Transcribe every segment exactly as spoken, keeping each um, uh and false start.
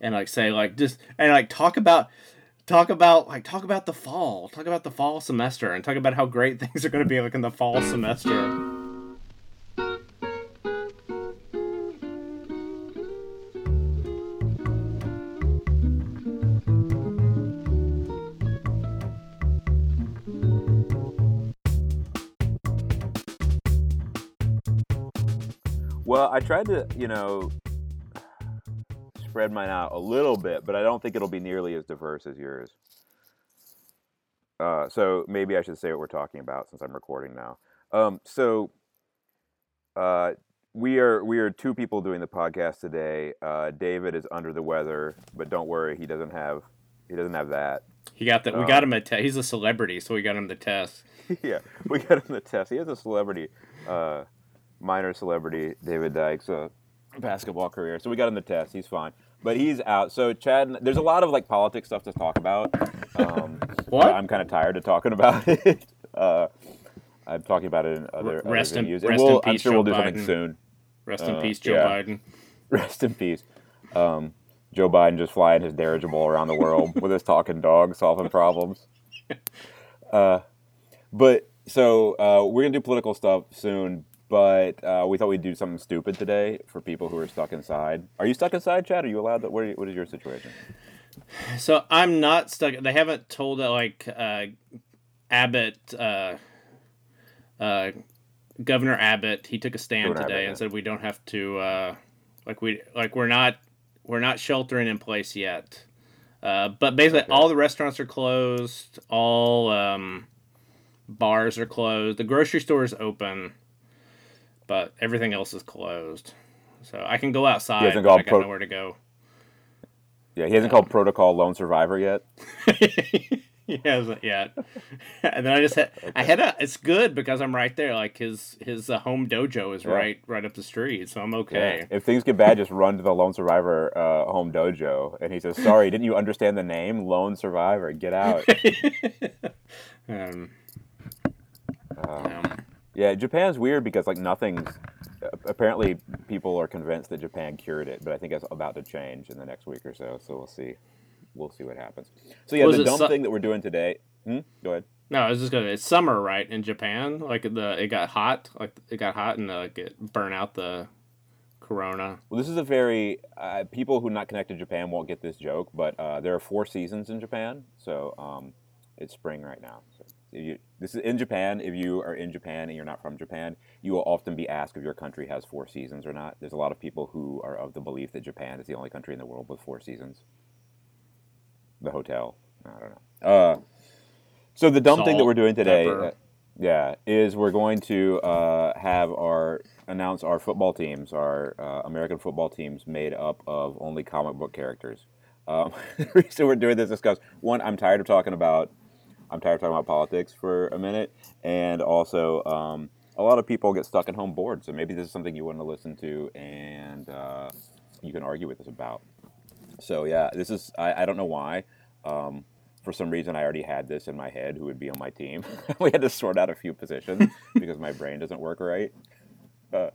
and like say like just and like talk about talk about like talk about the fall, talk about the fall semester, and talk about how great things are going to be like in the fall semester. Well, I tried to, you know, spread mine out a little bit, but I don't think it'll be nearly as diverse as yours. Uh, so maybe I should say what we're talking about since I'm recording now. Um, so uh, we are we are two people doing the podcast today. Uh, David is under the weather, but don't worry, he doesn't have he doesn't have that. He got that. Um, we got him a test. He's a celebrity, so we got him the test. Yeah, we got him the test. He is a celebrity. Uh, Minor celebrity, David Dyke's uh, basketball career. So we got him the test. He's fine. But he's out. So Chad, there's a lot of like politics stuff to talk about. Um, what? I'm kind of tired of talking about it. Uh, I'm talking about it in other, rest other in, venues. Rest and we'll, in peace, I'm sure Joe we'll do Biden. Something soon. Rest uh, in peace, Joe yeah. Biden. Rest in peace. Um, Joe Biden just flying his dirigible around the world with his talking dog, solving problems. Uh, but so uh, we're going to do political stuff soon. But uh, we thought we'd do something stupid today for people who are stuck inside. Are you stuck inside, Chad? Are you allowed to? What, are you, what is your situation? So I'm not stuck. They haven't told that, like, uh, Abbott, uh, uh, Governor Abbott, he took a stand Governor today Abbott, yeah. and said we don't have to, uh, like, we like we're not we're not sheltering in place yet. Uh, but basically, okay. all the restaurants are closed. All um, bars are closed. The grocery store is open. But everything else is closed, so I can go outside. He hasn't but I got pro- nowhere to go. Yeah, he hasn't um, called Protocol Lone Survivor yet. He hasn't yet. And then I just had, okay. I had a. It's good because I'm right there. Like his his uh, home dojo is yeah. right right up the street, so I'm okay. Yeah. If things get bad, just run to the Lone Survivor uh, home dojo, and he says, "Sorry, didn't you understand the name Lone Survivor? Get out." um. um. Yeah. Yeah, Japan's weird because, like, nothing's... Apparently, people are convinced that Japan cured it, but I think that's about to change in the next week or so, so we'll see. We'll see what happens. So, yeah, well, the dumb su- thing that we're doing today... Hmm? Go ahead. No, I was just going to... It's summer, right, in Japan? Like, the it got hot. Like, it got hot and, like, uh, it burned out the corona. Well, this is a very... Uh, people who are not connected to Japan won't get this joke, but uh, there are four seasons in Japan, so um, it's spring right now, so... You, this is in Japan. If you are in Japan and you're not from Japan, you will often be asked if your country has four seasons or not. There's a lot of people who are of the belief that Japan is the only country in the world with four seasons. The hotel. I don't know. Uh, so the dumb Salt, thing that we're doing today uh, yeah, is we're going to uh, have our announce our football teams, our uh, American football teams made up of only comic book characters. Um, the reason we're doing this is because, one, I'm tired of talking about I'm tired of talking about politics for a minute, and also um, a lot of people get stuck at home bored, so maybe this is something you want to listen to, and uh, you can argue with us about. So yeah, this is, I, I don't know why, um, for some reason I already had this in my head, who would be on my team. We had to sort out a few positions, because my brain doesn't work right. Uh,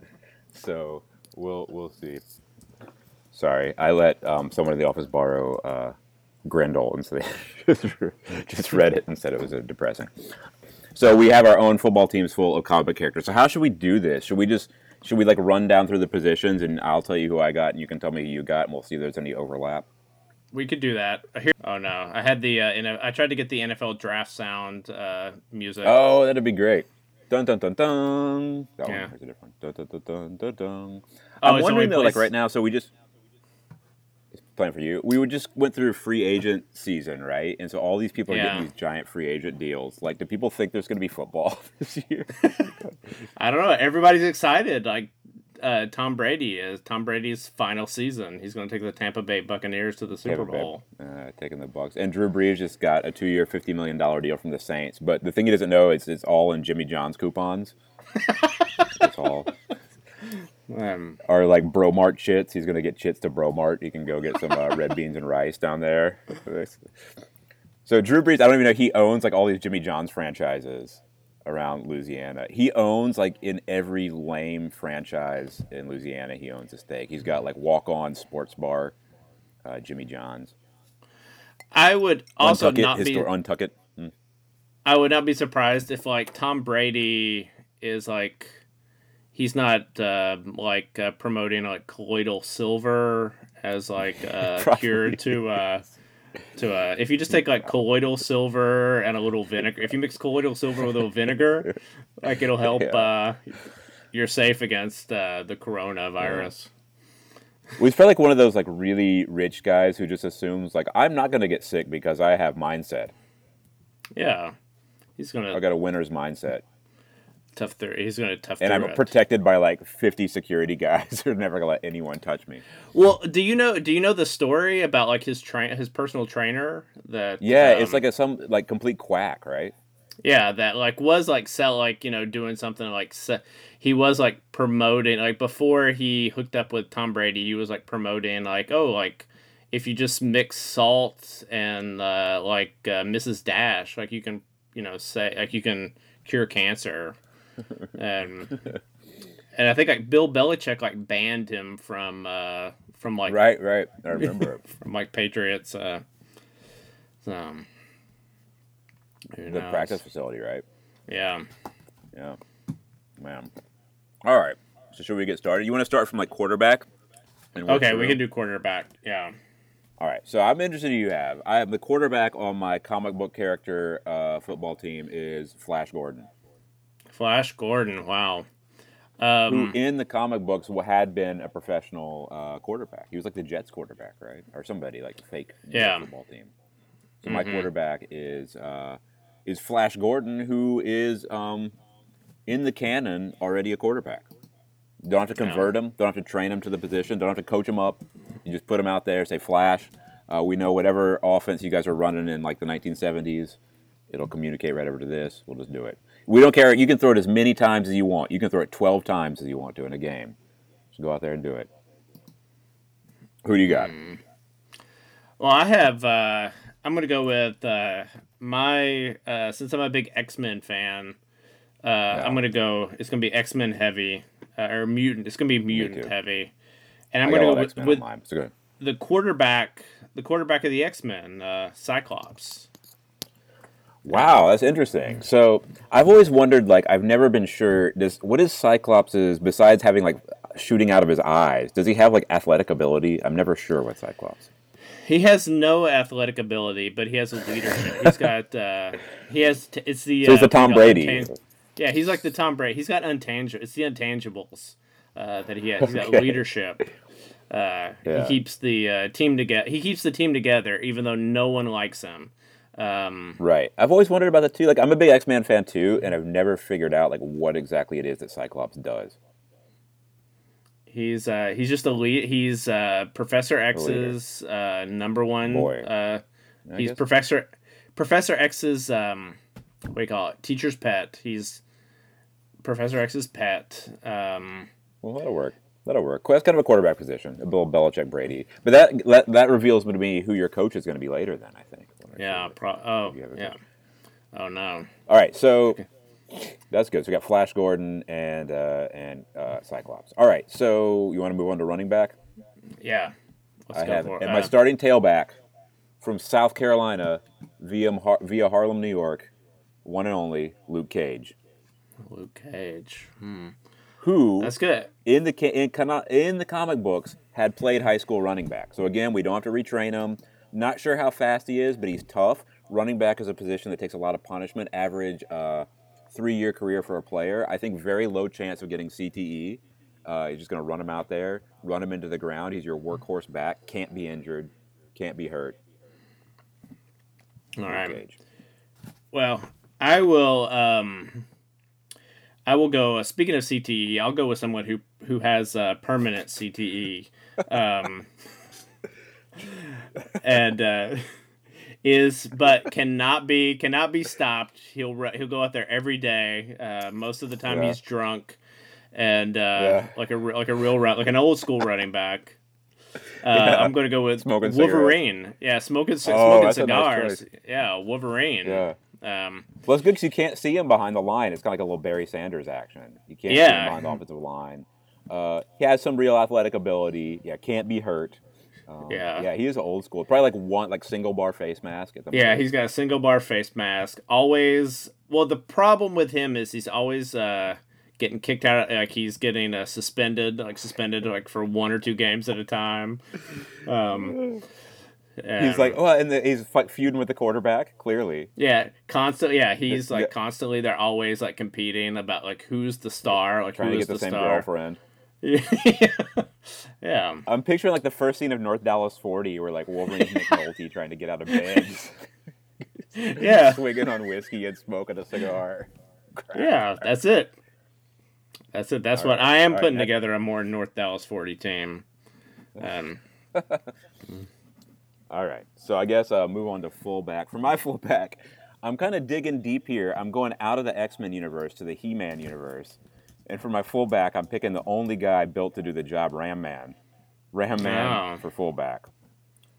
so we'll we'll see. Sorry, I let um, someone in the office borrow... Uh, Grendel, and so they just read it and said it was a depressing. So we have our own football teams full of comic book characters. So how should we do this? Should we just should we like run down through the positions and I'll tell you who I got and you can tell me who you got and we'll see if there's any overlap? We could do that. Here, oh no, I had the uh, in a, I tried to get the N F L draft sound uh, music. Oh, that'd be great. Dun dun dun dun. That yeah. one is a different. Dun dun dun dun dun. Oh, I'm wondering though, place... like right now. So we just. Plan for you. We would just went through free agent season, right? And so all these people are yeah. getting these giant free agent deals. Like, do people think there's going to be football this year? I don't know. Everybody's excited. Like, uh, Tom Brady is Tom Brady's final season. He's going to take the Tampa Bay Buccaneers to the Super Tampa Bowl. Uh, taking the Bucs. And Drew Brees just got a two-year, fifty million dollars deal from the Saints. But the thing he doesn't know is it's all in Jimmy John's coupons. It's all. Um, or like Bromart chits. He's going to get chits to Bromart. He can go get some uh, red beans and rice down there. So Drew Brees, I don't even know, he owns like all these Jimmy John's franchises around Louisiana. He owns like in every lame franchise in Louisiana, he owns a stake. He's got like Walk On Sports Bar. uh, Jimmy John's. I would also untuck it, not be... Untuck it. Mm. I would not be surprised if, like, Tom Brady is, like... He's not, uh, like, uh, promoting, like, colloidal silver as, like, a uh, cure to... Uh, to uh, if you just take, like, colloidal silver and a little vinegar... If you mix colloidal silver with a little vinegar, like, it'll help... Yeah. Uh, you're safe against uh, the coronavirus. Yeah. We felt like one of those, like, really rich guys who just assumes, like, I'm not going to get sick because I have mindset. Yeah. He's going to... I got a winner's mindset. Tough through. He's going to tough through. And I'm protected by, like, fifty security guys who are never going to let anyone touch me. Well, do you know do you know the story about, like, his tra- his personal trainer? That Yeah, um, it's like a some, like, complete quack, right? Yeah, that, like, was, like, sell, like, you know, doing something, like, se- he was, like, promoting, like, before he hooked up with Tom Brady, he was, like, promoting, like, oh, like, if you just mix salt and, uh, like, uh, Missus Dash, like, you can, you know, say, like, you can cure cancer. And, and I think, like, Bill Belichick, like, banned him from, uh, from, like... Right, right, I remember. From, like, Patriots, uh, um... the practice facility, right? Yeah. Yeah. Man. All right. So should we get started? You want to start from, like, quarterback? Okay, we can do quarterback. Yeah. All right. So I'm interested in you have. I have the quarterback on my comic book character uh, football team is Flash Gordon. Flash Gordon. Wow. Um, Who in the comic books had been a professional uh, quarterback. He was, like, the Jets quarterback, right? Or somebody, like, a fake yeah. football team. So my mm-hmm. quarterback is... Uh, is Flash Gordon, who is um, in the canon already a quarterback. Don't have to convert yeah. him. Don't have to train him to the position. Don't have to coach him up. You just put him out there, say, Flash, uh, we know whatever offense you guys are running in, like, the nineteen seventies, it'll communicate right over to this. We'll just do it. We don't care. You can throw it as many times as you want. You can throw it twelve times as you want to in a game. Just go out there and do it. Who do you got? Mm. Well, I have... Uh... I'm going to go with uh, my, uh, since I'm a big X-Men fan, uh, yeah. I'm going to go, it's going to be X-Men heavy, uh, or mutant, it's going to be mutant heavy. And I'm going to go with, with so go the quarterback, the quarterback of the X-Men, uh, Cyclops. Wow, that's interesting. So I've always wondered, like, I've never been sure, does, what is Cyclops's, besides having, like, shooting out of his eyes, does he have, like, athletic ability? I'm never sure with Cyclops. He has no athletic ability, but he has a leadership. He's got, uh, he has, t- it's the... So it's uh, the Tom Brady. Untang- yeah, he's like the Tom Brady. He's got intangible. It's the intangibles uh, that he has. He's got okay. leadership. Uh, yeah. He keeps the uh, team together. He keeps the team together, even though no one likes him. Um, right. I've always wondered about that, too. Like, I'm a big X-Men fan, too, and I've never figured out, like, what exactly it is that Cyclops does. He's uh, he's just a lead. He's uh, Professor X's uh, number one. Boy. Uh, he's Professor Professor X's um, what do you call it? Teacher's pet. He's Professor X's pet. Um, well, that'll work. That'll work. That's kind of a quarterback position. A Bill Belichick, Brady. But that that, that reveals to me who your coach is going to be later. Then I think. I yeah. Pro- oh yeah. Coach. Oh no. All right. So. Okay. That's good. So we got Flash Gordon and uh, and uh, Cyclops. All right. So you want to move on to running back? Yeah. Let's I go have, for it. And my starting tailback from South Carolina via Har- via Harlem, New York, one and only Luke Cage. Luke Cage. Hmm. Who? That's good. In the ca- in, com- in the comic books had played high school running back. So again, we don't have to retrain him. Not sure how fast he is, but he's tough. Running back is a position that takes a lot of punishment. Average. Uh, three-year career for a player. I think very low chance of getting C T E. Uh, you're just going to run him out there, run him into the ground. He's your workhorse back. Can't be injured. Can't be hurt. All Luke right. Cage. Well, I will um, I will go, uh, speaking of C T E, I'll go with someone who, who has uh, permanent C T E. Um, and... Uh, Is but cannot be cannot be stopped. He'll he'll go out there every day. Uh, most of the time yeah. he's drunk, and uh, yeah. like a like a real run, like an old school running back. Uh, yeah. I'm gonna go with smoking Wolverine. Cigarettes. Yeah, smoking oh, smoking cigars. Nice yeah, Wolverine. Yeah. Um, well, it's good because you can't see him behind the line. It's kind of like a little Barry Sanders action. You can't yeah. see him behind the offensive line. Uh, he has some real athletic ability. Yeah, can't be hurt. Um, yeah, yeah, he is old school. Probably like one, like single bar face mask. At the yeah, moment. He's got a single bar face mask. Always. Well, the problem with him is he's always uh, getting kicked out. Like he's getting uh, suspended, like suspended, like for one or two games at a time. Um, he's like, well, and the, he's feuding with the quarterback. Clearly, yeah, constantly. Yeah, he's like constantly. They're always like competing about like who's the star, like trying who's to get the, the same star. Girlfriend. Yeah. Yeah. I'm picturing like the first scene of North Dallas forty where like Wolverine's Nick Nolte trying to get out of bed. Yeah. Swigging on whiskey and smoking a cigar. Crap. Yeah, that's it. That's it. That's all what right. I am all putting right. together a more North Dallas forty team. Um, all right. So I guess uh move on to fullback. For my fullback, I'm kind of digging deep here. I'm going out of the X-Men universe to the He-Man universe. And for my fullback, I'm picking the only guy built to do the job, Ram Man. Ram Man oh. for fullback.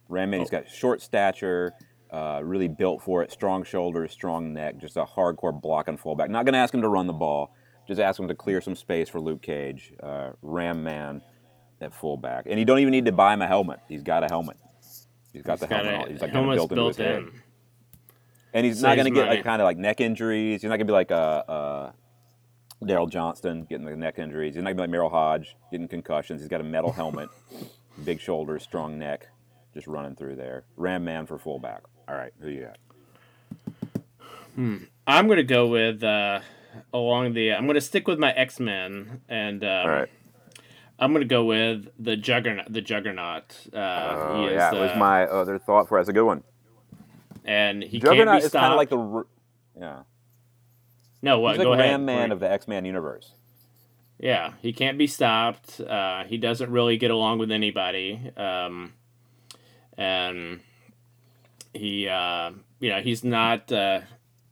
Ram Man, oh. he's got short stature, uh, really built for it, strong shoulders, strong neck, just a hardcore blocking fullback. Not going to ask him to run the ball, just ask him to clear some space for Luke Cage. Uh, Ram Man at fullback. And you don't even need to buy him a helmet. He's got a helmet. He's got he's the got helmet. A, he's like kind of built into his head. In. And he's Saves not going to get like kind of like neck injuries. He's not going to be like a... a Daryl Johnston getting the neck injuries. He's not going to be like Merrill Hodge getting concussions. He's got a metal helmet, big shoulders, strong neck, just running through there. Ram Man for fullback. All right, who you got? Hmm. I'm going to go with uh, along the. I'm going to stick with my X-Men, and um, all right. I'm going to go with the Juggernaut. The Juggernaut. Uh, oh, yeah, that uh, was my other thought for. That's a good one. And he Juggernaut can't be stopped. Is kind of like the. Yeah. No, what? He's like Go ahead. Ram Man of the X-Men universe. Yeah, he can't be stopped. Uh, he doesn't really get along with anybody, um, and he, uh, you know, he's not. Uh,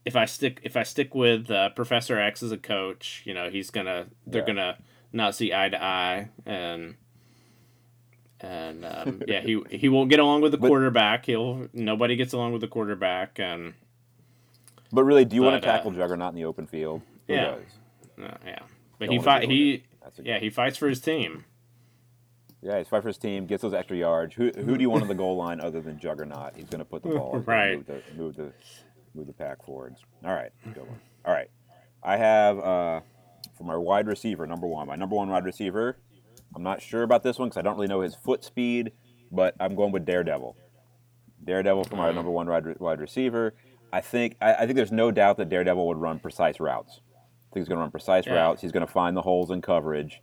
if I stick, if I stick with uh, Professor X as a coach, you know, he's gonna. They're yeah. gonna not see eye to eye, and and um, yeah, he he won't get along with the but, quarterback. He'll nobody gets along with the quarterback, and. But really, do you but, want to tackle uh, Juggernaut in the open field? Who yeah, does? Uh, yeah. But Don't he fight. He yeah, he fights for his team. Yeah, he's fights for his team. Gets those extra yards. Who who do you want on the goal line other than Juggernaut? He's going to put the ball. Right. Move the, move the move the pack forwards. All right. Good one. All right. I have uh, for my wide receiver number one. My number one wide receiver. I'm not sure about this one because I don't really know his foot speed, but I'm going with Daredevil. Daredevil for my um, number one wide wide receiver. I think I, I think there's no doubt that Daredevil would run precise routes. I think he's going to run precise yeah. routes. He's going to find the holes in coverage.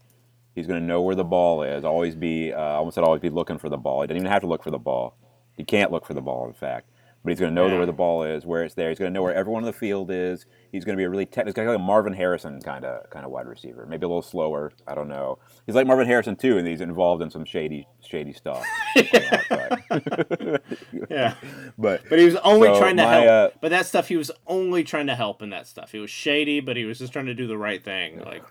He's going to know where the ball is. Always be, uh, I almost said always be looking for the ball. He doesn't even have to look for the ball. He can't look for the ball, in fact. But he's going to know yeah. where the ball is, where it's there. He's going to know where everyone in the field is. He's going to be a really technical, like a Marvin Harrison kind of kind of wide receiver. Maybe a little slower. I don't know. He's like Marvin Harrison too, and he's involved in some shady shady stuff. yeah, but but he was only so trying to my, help. Uh, but that stuff, he was only trying to help in that stuff. He was shady, but he was just trying to do the right thing. Yeah. Like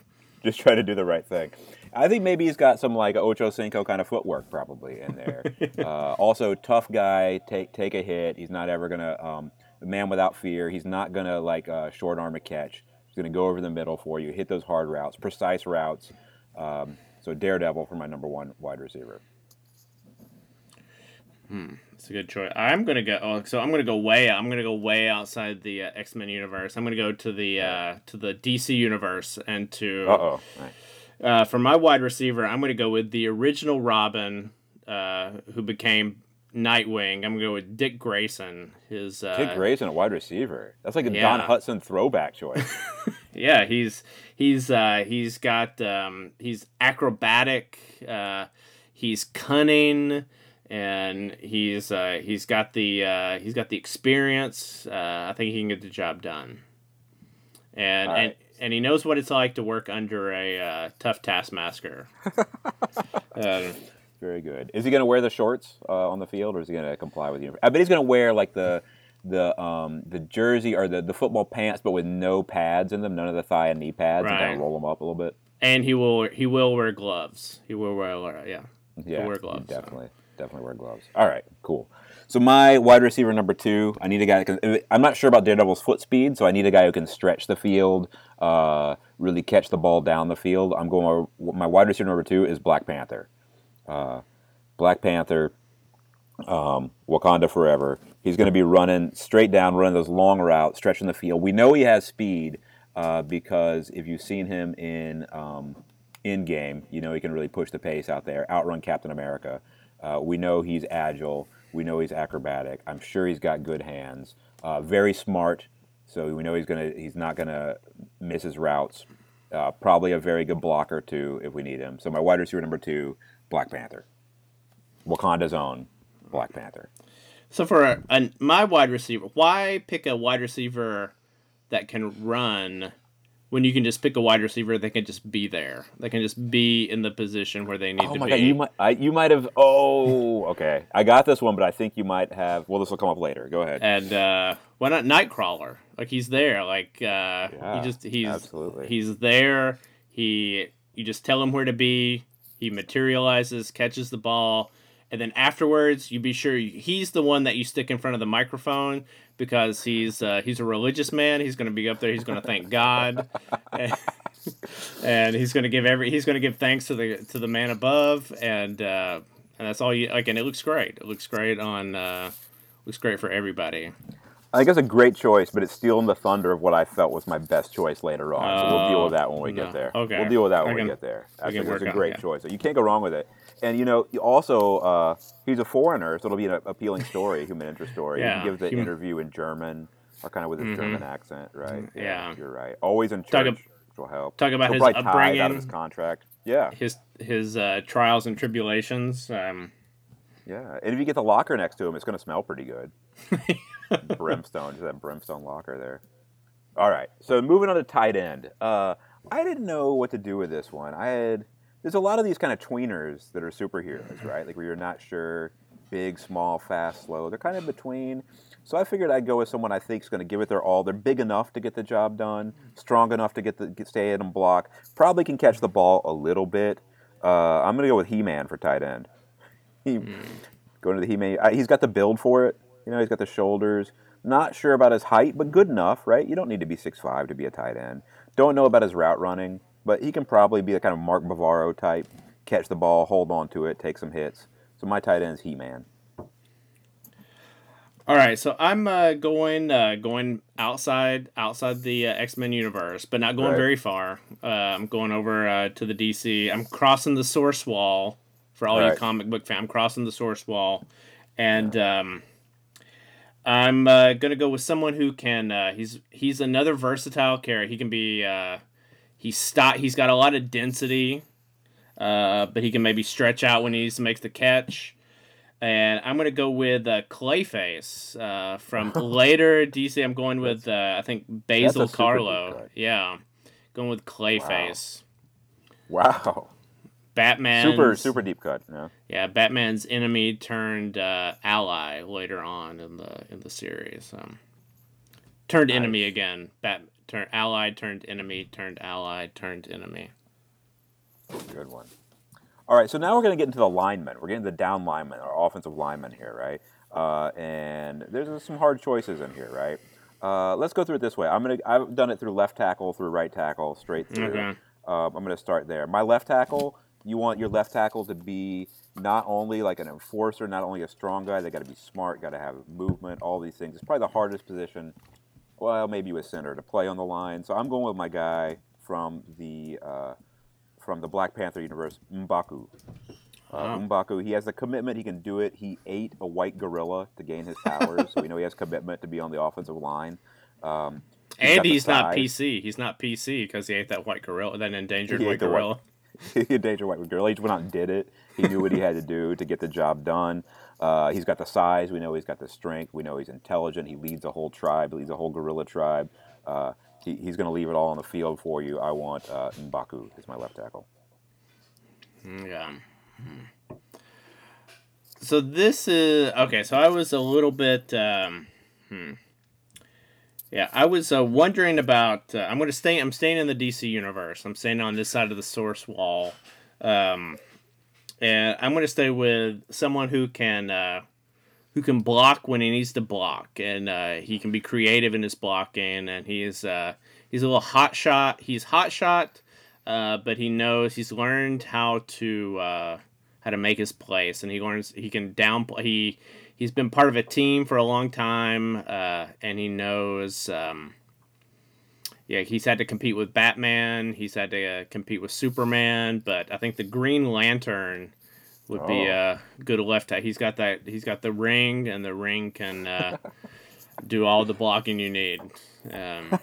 just trying to do the right thing. I think maybe he's got some like Ocho Cinco kind of footwork probably in there. uh, also, tough guy, take take a hit. He's not ever gonna. Um, The man without fear. He's not going to, like, uh, short arm a catch. He's going to go over the middle for you, hit those hard routes, precise routes. Um, so Daredevil for my number one wide receiver. Hmm, it's a good choice. I'm going to go. Oh, so I'm going to go way. I'm going to go way outside the uh, X-Men universe. I'm going to go to the uh, to the D C universe and to. Uh-oh. Right. Uh, for my wide receiver, I'm going to go with the original Robin, uh, who became. Nightwing. I'm going to go with Dick Grayson. His uh, Dick Grayson, a wide receiver. That's like a yeah. Don Hudson throwback choice. yeah, he's he's uh, he's got um, he's acrobatic. Uh, he's cunning, and he's uh, he's got the uh, he's got the experience. Uh, I think he can get the job done. And right. and and he knows what it's like to work under a uh, tough taskmaster. um, Very good. Is he going to wear the shorts uh, on the field, or is he going to comply with the uniform? I bet he's going to wear like the the um, the jersey or the, the football pants, but with no pads in them, none of the thigh and knee pads, right. and kind of roll them up a little bit. And he will he will wear gloves. He will wear yeah yeah He'll wear gloves. Definitely so. definitely wear gloves. All right, cool. So my wide receiver number two, I need a guy that can. I'm not sure about Daredevil's foot speed, so I need a guy who can stretch the field, uh, really catch the ball down the field. I'm going. My wide receiver number two is Black Panther. Uh, Black Panther, um, Wakanda forever. He's going to be running straight down, running those long routes, stretching the field. We know he has speed uh, because if you've seen him in um, Endgame, you know he can really push the pace out there, outrun Captain America. Uh, we know he's agile. We know he's acrobatic. I'm sure he's got good hands. Uh, very smart. So we know he's gonna. He's not gonna miss his routes. Uh, probably a very good blocker too, if we need him. So my wide receiver number two, Black Panther, Wakanda's own Black Panther. So for a, a, my wide receiver, why pick a wide receiver that can run when you can just pick a wide receiver that can just be there, that can just be in the position where they need oh to be? Oh my God, you might, I, you might have. Oh, okay, I got this one, but I think you might have. Well, this will come up later. Go ahead. And uh, why not Nightcrawler? Like he's there. Like uh, yeah, he just he's absolutely. he's there. He you just tell him where to be. He materializes, catches the ball. And then afterwards, you be sure he's the one that you stick in front of the microphone because he's uh, he's a religious man. He's going to be up there. He's going to thank God, and, and he's going to give every he's going to give thanks to the to the man above, and uh, and that's all you like. And it looks great. It looks great on uh, looks great for everybody. I think that's a great choice, but it's stealing the thunder of what I felt was my best choice later on. Uh, so we'll deal with that when we no. get there. Okay. We'll deal with that when can, we get there. I think it's a great it. choice. You can't go wrong with it. And, you know, also, uh, he's a foreigner, so it'll be an appealing story, human interest story. Yeah. He gives the human... interview in German, or kind of with his mm-hmm. German accent, right? Yeah. yeah. You're right. Always in church, ab- which will help. Talk about He'll his upbringing. Out of his contract. Yeah. His, his uh, trials and tribulations. Um... Yeah. And if you get the locker next to him, it's going to smell pretty good. Brimstone, just that brimstone locker there. All right, so moving on to tight end. Uh, I didn't know what to do with this one. I had there's a lot of these kind of tweeners that are superheroes, right? Like where you're not sure, big, small, fast, slow. They're kind of between. So I figured I'd go with someone I think is going to give it their all. They're big enough to get the job done, strong enough to get the get, stay in and block. Probably can catch the ball a little bit. Uh, I'm going to go with He-Man for tight end. He, going to the He-Man. I, he's got the build for it. You know, he's got the shoulders. Not sure about his height, but good enough, right? You don't need to be six five to be a tight end. Don't know about his route running, but he can probably be a kind of Mark Bavaro type. Catch the ball, hold on to it, take some hits. So my tight end is He-Man. All right, so I'm uh, going uh, going outside outside the uh, X-Men universe, but not going right. very far. Uh, I'm going over uh, to the D C. I'm crossing the source wall for all, all right. you comic book fans. I'm crossing the source wall, and... Yeah. Um, I'm uh, gonna go with someone who can. Uh, he's he's another versatile character. He can be. Uh, he's stock. He's got a lot of density, uh, but he can maybe stretch out when he needs to make the catch. And I'm gonna go with uh, Clayface uh, from later D C. I'm going with uh, I think Basil Carlo. Yeah, going with Clayface. Wow. wow. Batman. Super, super deep cut. Yeah. Yeah, Batman's enemy turned uh, ally later on in the in the series. Um, turned nice. enemy again. Bat turn ally turned enemy turned ally turned enemy. Good one. All right, so now we're going to get into the linemen. We're getting the down linemen, our offensive linemen here, right? Uh, and there's some hard choices in here, right? Uh, let's go through it this way. I'm gonna. I've done it through left tackle, through right tackle, straight through. Okay. Uh, I'm going to start there. My left tackle. You want your left tackle to be not only like an enforcer, not only a strong guy. They got to be smart, got to have movement, all these things. It's probably the hardest position, well, maybe with center, to play on the line. So I'm going with my guy from the uh, from the Black Panther universe, M'Baku. Uh, M'Baku, he has the commitment. He can do it. He ate a white gorilla to gain his powers, so we know he has commitment to be on the offensive line. Um, he's and he's size. not P C. He's not P C because he ate that white gorilla, that endangered white gorilla. White- He endangered white girl. He just went out and did it. He knew what he had to do to get the job done. Uh, he's got the size. We know he's got the strength. We know he's intelligent. He leads a whole tribe. He leads a whole gorilla tribe. Uh, he, he's going to leave it all on the field for you. I want uh, M'Baku as my left tackle. Yeah. So this is... Okay, so I was a little bit... Um, hmm. Yeah, I was uh, wondering about. Uh, I'm gonna stay. I'm staying in the D C universe. I'm staying on this side of the source wall, um, and I'm gonna stay with someone who can, uh, who can block when he needs to block, and uh, he can be creative in his blocking. And he is, uh, he's a little hot shot. He's hot shot, uh, but he knows he's learned how to, uh, how how to make his place, and he learns he can downplay. He he's been part of a team for a long time, uh, and he knows. Um, yeah, he's had to compete with Batman. He's had to uh, compete with Superman, but I think the Green Lantern would oh. be a good left. He's got that. He's got the ring, and the ring can uh, do all the blocking you need. Um,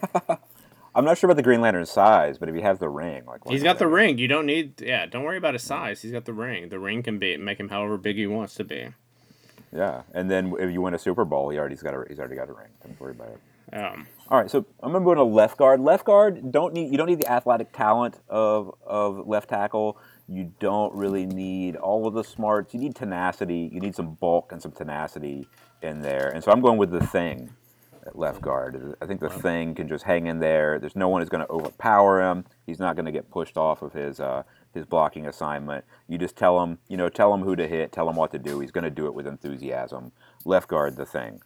I'm not sure about the Green Lantern's size, but if he has the ring, like he's got the ring, you don't need. Yeah, don't worry about his size. He's got the ring. The ring can be make him however big he wants to be. Yeah, and then if you win a Super Bowl, he already's got a he's already got a ring. Don't worry about it. Um, All right, so I'm gonna go to left guard. Left guard don't need you don't need the athletic talent of of left tackle. You don't really need all of the smarts. You need tenacity. You need some bulk and some tenacity in there. And so I'm going with the Thing at left guard. I think the Thing can just hang in there. There's no one who's going to overpower him. He's not going to get pushed off of his uh, his blocking assignment. You just tell him, you know, tell him who to hit, tell him what to do. He's going to do it with enthusiasm. Left guard, the Thing.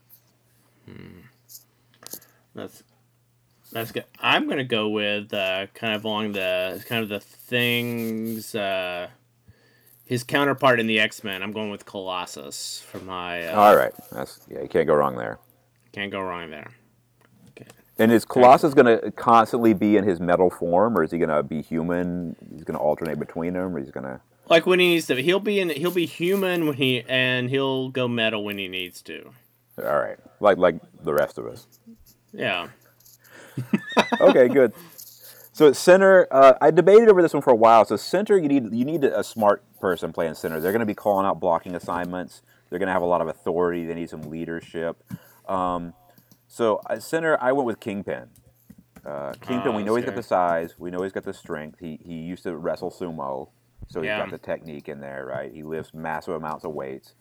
Hmm. That's That's good. I'm gonna go with uh, kind of along the kind of the Thing's uh, his counterpart in the X-Men. I'm going with Colossus for my. Uh, All right, that's yeah. You can't go wrong there. Can't go wrong there. Okay. And is Colossus gonna constantly be in his metal form, or is he gonna be human? He's gonna alternate between them, or he's gonna. Like when he needs to, he'll be in. He'll be human when he and he'll go metal when he needs to. All right, like like the rest of us. Yeah. Okay, good. So at center, uh, I debated over this one for a while. So center, you need you need a smart person playing center. They're going to be calling out blocking assignments. They're going to have a lot of authority. They need some leadership. Um, so at center, I went with Kingpin. Uh, Kingpin, oh, we know he's got the size. We know he's got the strength. He he used to wrestle sumo, so he's yeah. got the technique in there, right? He lifts massive amounts of weights.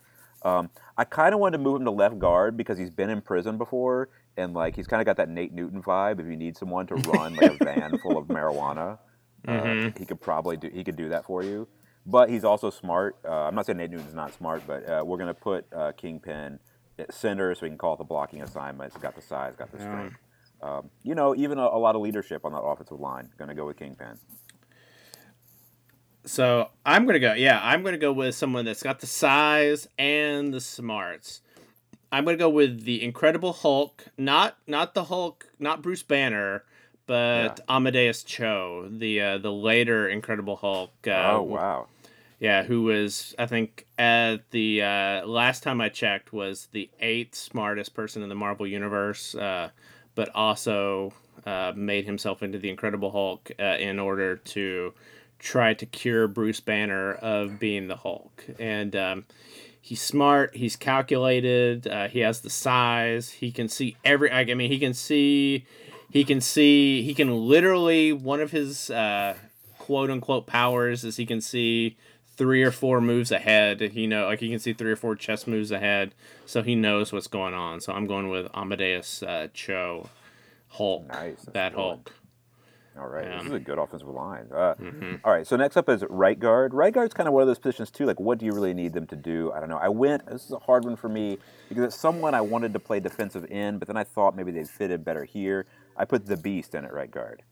Um, I kind of wanted to move him to left guard because he's been in prison before. And, like, he's kind of got that Nate Newton vibe. If you need someone to run, like, a van full of marijuana, uh, mm-hmm. he could probably do he could do that for you. But he's also smart. Uh, I'm not saying Nate Newton's not smart, but uh, we're going to put uh, Kingpin at center so he can call it the blocking assignments. He's got the size, got the strength. Yeah. Um, you know, even a, a lot of leadership on that offensive line. Going to go with Kingpin. So I'm going to go, yeah, I'm going to go with someone that's got the size and the smarts. I'm gonna go with the Incredible Hulk, not not the Hulk, not Bruce Banner, but yeah. Amadeus Cho, the uh, the later Incredible Hulk. Uh, oh wow! Yeah, who was I think at the uh, last time I checked was the eighth smartest person in the Marvel universe, uh, but also uh, made himself into the Incredible Hulk uh, in order to try to cure Bruce Banner of being the Hulk and. Um, He's smart. He's calculated. Uh, he has the size. He can see every. I mean, he can see. He can see. He can literally. One of his uh, quote unquote powers is he can see three or four moves ahead. You know, like he can see three or four chess moves ahead. So he knows what's going on. So I'm going with Amadeus uh, Cho, Hulk. Nice. That Hulk. All right, yeah. This is a good offensive line. Uh, mm-hmm. All right, so next up is right guard. Right guard's kind of one of those positions, too. Like, what do you really need them to do? I don't know. I went, this is a hard one for me, because it's someone I wanted to play defensive end, but then I thought maybe they'd fitted better here. I put the Beast in at right guard.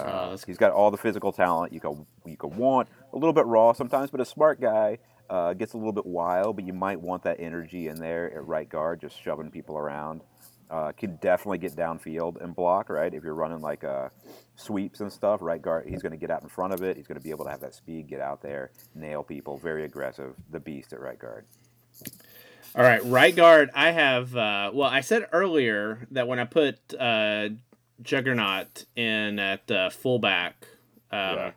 Uh, uh, he's got all the physical talent you could, you could want. A little bit raw sometimes, but a smart guy uh, gets a little bit wild, but you might want that energy in there at right guard, just shoving people around. Uh, can definitely get downfield and block, right? If you're running like uh, sweeps and stuff, right guard, he's going to get out in front of it. He's going to be able to have that speed, get out there, nail people. Very aggressive. The Beast at right guard. All right, right guard. I have. Uh, well, I said earlier that when I put uh, Juggernaut in at uh, fullback, um, yeah.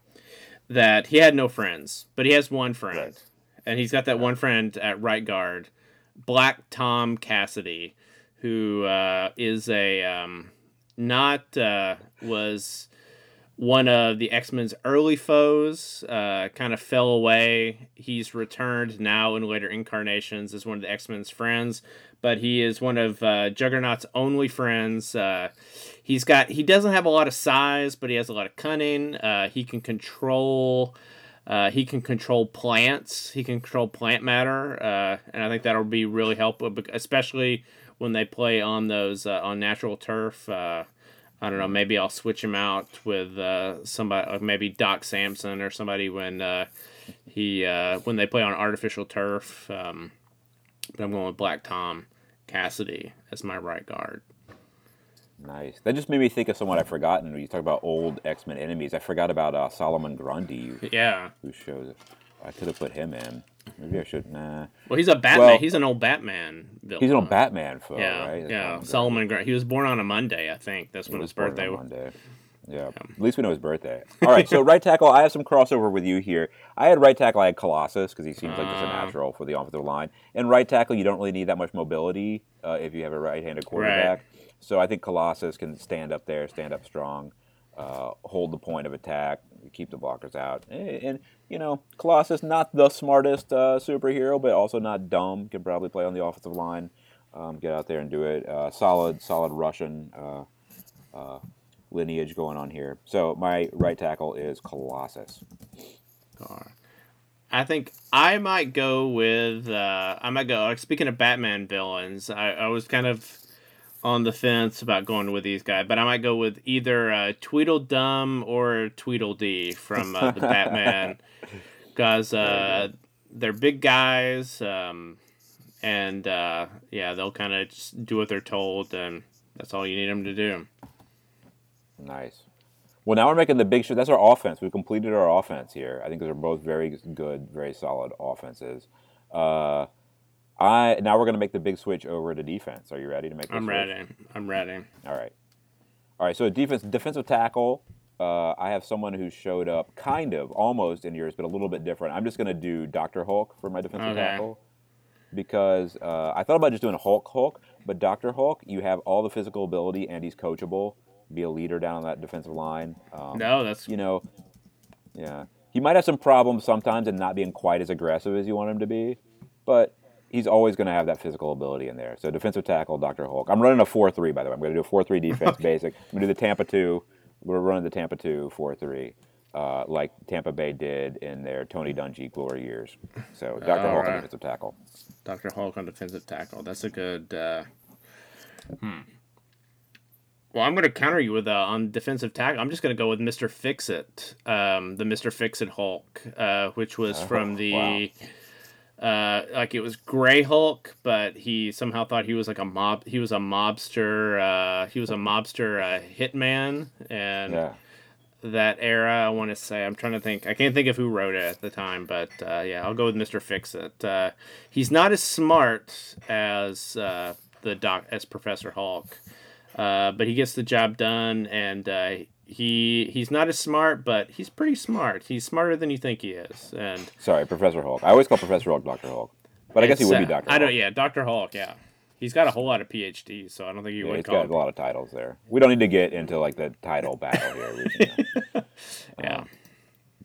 that he had no friends, but he has one friend, right. and he's got that yeah. one friend at right guard, Black Tom Cassidy. Who uh, is a um, not uh, was one of the X-Men's early foes? Uh, kind of fell away. He's returned now in later incarnations as one of the X-Men's friends, but he is one of uh, Juggernaut's only friends. Uh, he's got he doesn't have a lot of size, but he has a lot of cunning. Uh, he can control. Uh, he can control plants. He can control plant matter, uh, and I think that'll be really helpful, especially. When they play on those uh, on natural turf, uh, I don't know. Maybe I'll switch him out with uh, somebody, like maybe Doc Samson or somebody when uh, He uh, when they play on artificial turf, um, but I'm going with Black Tom Cassidy as my right guard. Nice. That just made me think of someone I've forgotten. You talk about old X-Men enemies. I forgot about uh, Solomon Grundy. Yeah. Who shows it? I could have put him in. Maybe I should. Nah. Well, he's a Batman. Well, he's an old Batman villain. He's an old Batman foe, yeah, right? That's yeah. Solomon Grundy. He was born on a Monday, I think. That's when his birthday was. Monday. Yeah. yeah. At least we know his birthday. All right. So right tackle, I have some crossover with you here. I had right tackle. I had Colossus because he seems uh, like just a natural for the offensive line. And right tackle, you don't really need that much mobility uh, if you have a right-handed quarterback. Right. So I think Colossus can stand up there, stand up strong, uh, hold the point of attack, keep the blockers out. And, and you know, Colossus, not the smartest uh, superhero, but also not dumb. Can probably play on the offensive line, um, get out there and do it. Uh, solid, solid Russian uh, uh, lineage going on here. So my right tackle is Colossus. God. I think I might go with, uh, I might go, speaking of Batman villains, I, I was kind of on the fence about going with these guys, but I might go with either uh, Tweedledum or Tweedledee from uh, the Batman, because uh, they're big guys, um, and uh, yeah, they'll kind of just do what they're told, and that's all you need them to do. Nice. Well, now we're making the big show. That's our offense. We've completed our offense here. I think those are both very good, very solid offenses. Uh, I, now we're going to make the big switch over to defense. Are you ready to make the switch? I'm ready. I'm ready. All right. All right, so defense, defensive tackle, uh, I have someone who showed up kind of almost in yours, but a little bit different. I'm just going to do Doctor Hulk for my defensive okay. tackle because uh, I thought about just doing Hulk Hulk, but Doctor Hulk, you have all the physical ability and he's coachable. Be a leader down on that defensive line. Um, no, that's... You know, yeah. He might have some problems sometimes in not being quite as aggressive as you want him to be, but he's always going to have that physical ability in there. So defensive tackle, Doctor Hulk. I'm running a four three, by the way. I'm going to do a four three defense, basic. I'm going to do the Tampa two. We're running the Tampa two, four three, uh, like Tampa Bay did in their Tony Dungy glory years. So Doctor All Hulk right. on defensive tackle. Doctor Hulk on defensive tackle. That's a good... Uh... Hmm. Well, I'm going to counter you with uh, on defensive tackle. I'm just going to go with Mister Fix-It, um, the Mister Fix-It Hulk, uh, which was oh, from the... Wow. Uh, like it was Gray Hulk, but he somehow thought he was like a mob. He was a mobster. Uh, he was a mobster uh, hitman, and yeah. that era. I want to say I'm trying to think. I can't think of who wrote it at the time, but uh, yeah, I'll go with Mister Fix-It. Uh, he's not as smart as uh, the doc as Professor Hulk, uh, but he gets the job done, and uh, He he's not as smart, but he's pretty smart. He's smarter than you think he is. And sorry, Professor Hulk. I always call Professor Hulk Doctor Hulk, but I guess he would be Doctor Hulk. I don't. Yeah, Doctor Hulk. Yeah, he's got a whole lot of PhDs, so I don't think he yeah, would. He's call got him. A lot of titles there. We don't need to get into like the title battle here. um, yeah.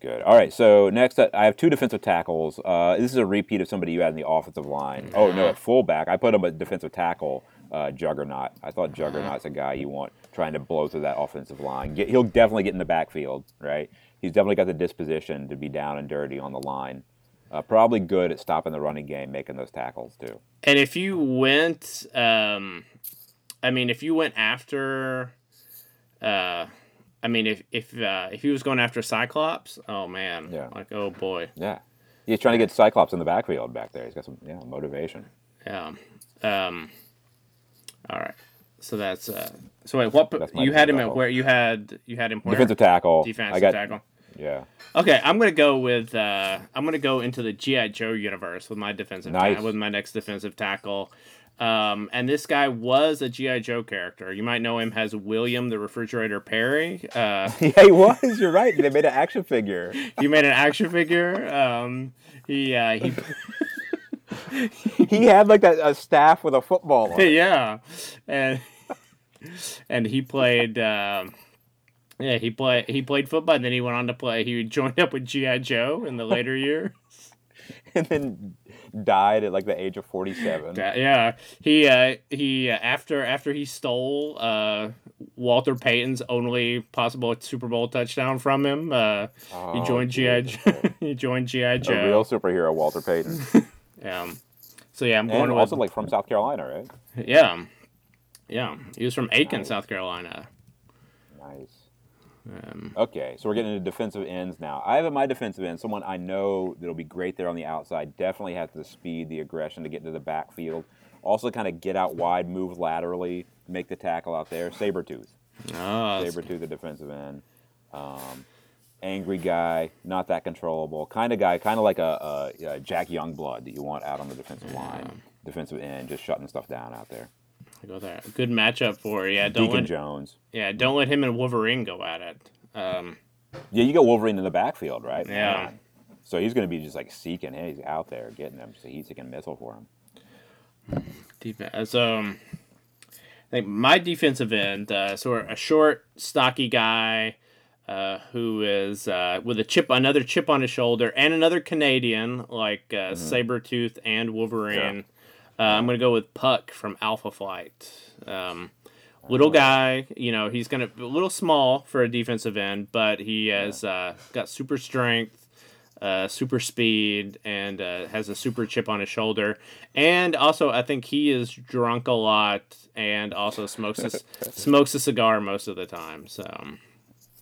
Good. All right. So next, uh, I have two defensive tackles. Uh, this is a repeat of somebody you had in the offensive line. Uh-huh. Oh no, at fullback, I put him at defensive tackle. Uh, Juggernaut. I thought Juggernaut's a guy you want trying to blow through that offensive line. Get, he'll definitely get in the backfield, right? He's definitely got the disposition to be down and dirty on the line. Uh, probably good at stopping the running game, making those tackles too. And if you went, um, I mean, if you went after, uh, I mean, if if uh, if he was going after Cyclops, oh man, yeah. like oh boy, yeah, he's trying to get Cyclops in the backfield back there. He's got some yeah motivation. Yeah. Um, All right, so that's uh, so. Wait, what you had him tackle. At? Where you had you had him? Where? Defensive tackle. Defensive I got, tackle. Yeah. Okay, I'm gonna go with uh, I'm gonna go into the G I. Joe universe with my defensive nice. ta- with my next defensive tackle, um, and this guy was a G I. Joe character. You might know him as William the Refrigerator Perry. Uh, yeah, he was. You're right. They made an action figure. You made an action figure. Um, he uh, he. He had like that a staff with a football on it. Yeah, and and he played uh, yeah he played he played football, and then he went on to play. He joined up with G I. Joe in the later years, and then died at like the age of forty-seven. Yeah, he uh, he uh, after after he stole uh, Walter Payton's only possible Super Bowl touchdown from him. Uh, oh, he joined G I. Joe. He joined G I. Joe. A real superhero, Walter Payton. Um, so yeah, I'm going. And with, also, like from South Carolina, right? Yeah, yeah. He was from Aiken, nice. South Carolina. Nice. Um, okay, so we're getting into defensive ends now. I have at my defensive end someone I know that'll be great there on the outside. Definitely has the speed, the aggression to get into the backfield. Also kind of get out wide, move laterally, make the tackle out there. Sabretooth. Oh, Sabretooth, the defensive end. Um, angry guy, not that controllable. Kind of guy, kind of like a, a, a Jack Youngblood that you want out on the defensive yeah. line. Defensive end, just shutting stuff down out there. Go there. Good matchup for yeah. Don't Deacon let, Jones. Yeah, don't let him and Wolverine go at it. Um, yeah, you got Wolverine in the backfield, right? Yeah. So he's going to be just like seeking him. He's out there getting him. So he's seeking missile for him. Defense. Um, I think my defensive end. Uh, so we're a short, stocky guy uh, who is uh, with a chip, another chip on his shoulder, and another Canadian like uh, mm-hmm. Sabretooth and Wolverine. Yeah. Uh, I'm going to go with Puck from Alpha Flight. Um, little guy, you know, he's going to a little small for a defensive end, but he has uh, got super strength, uh, super speed, and uh, has a super chip on his shoulder. And also, I think he is drunk a lot and also smokes a, smokes a cigar most of the time. So.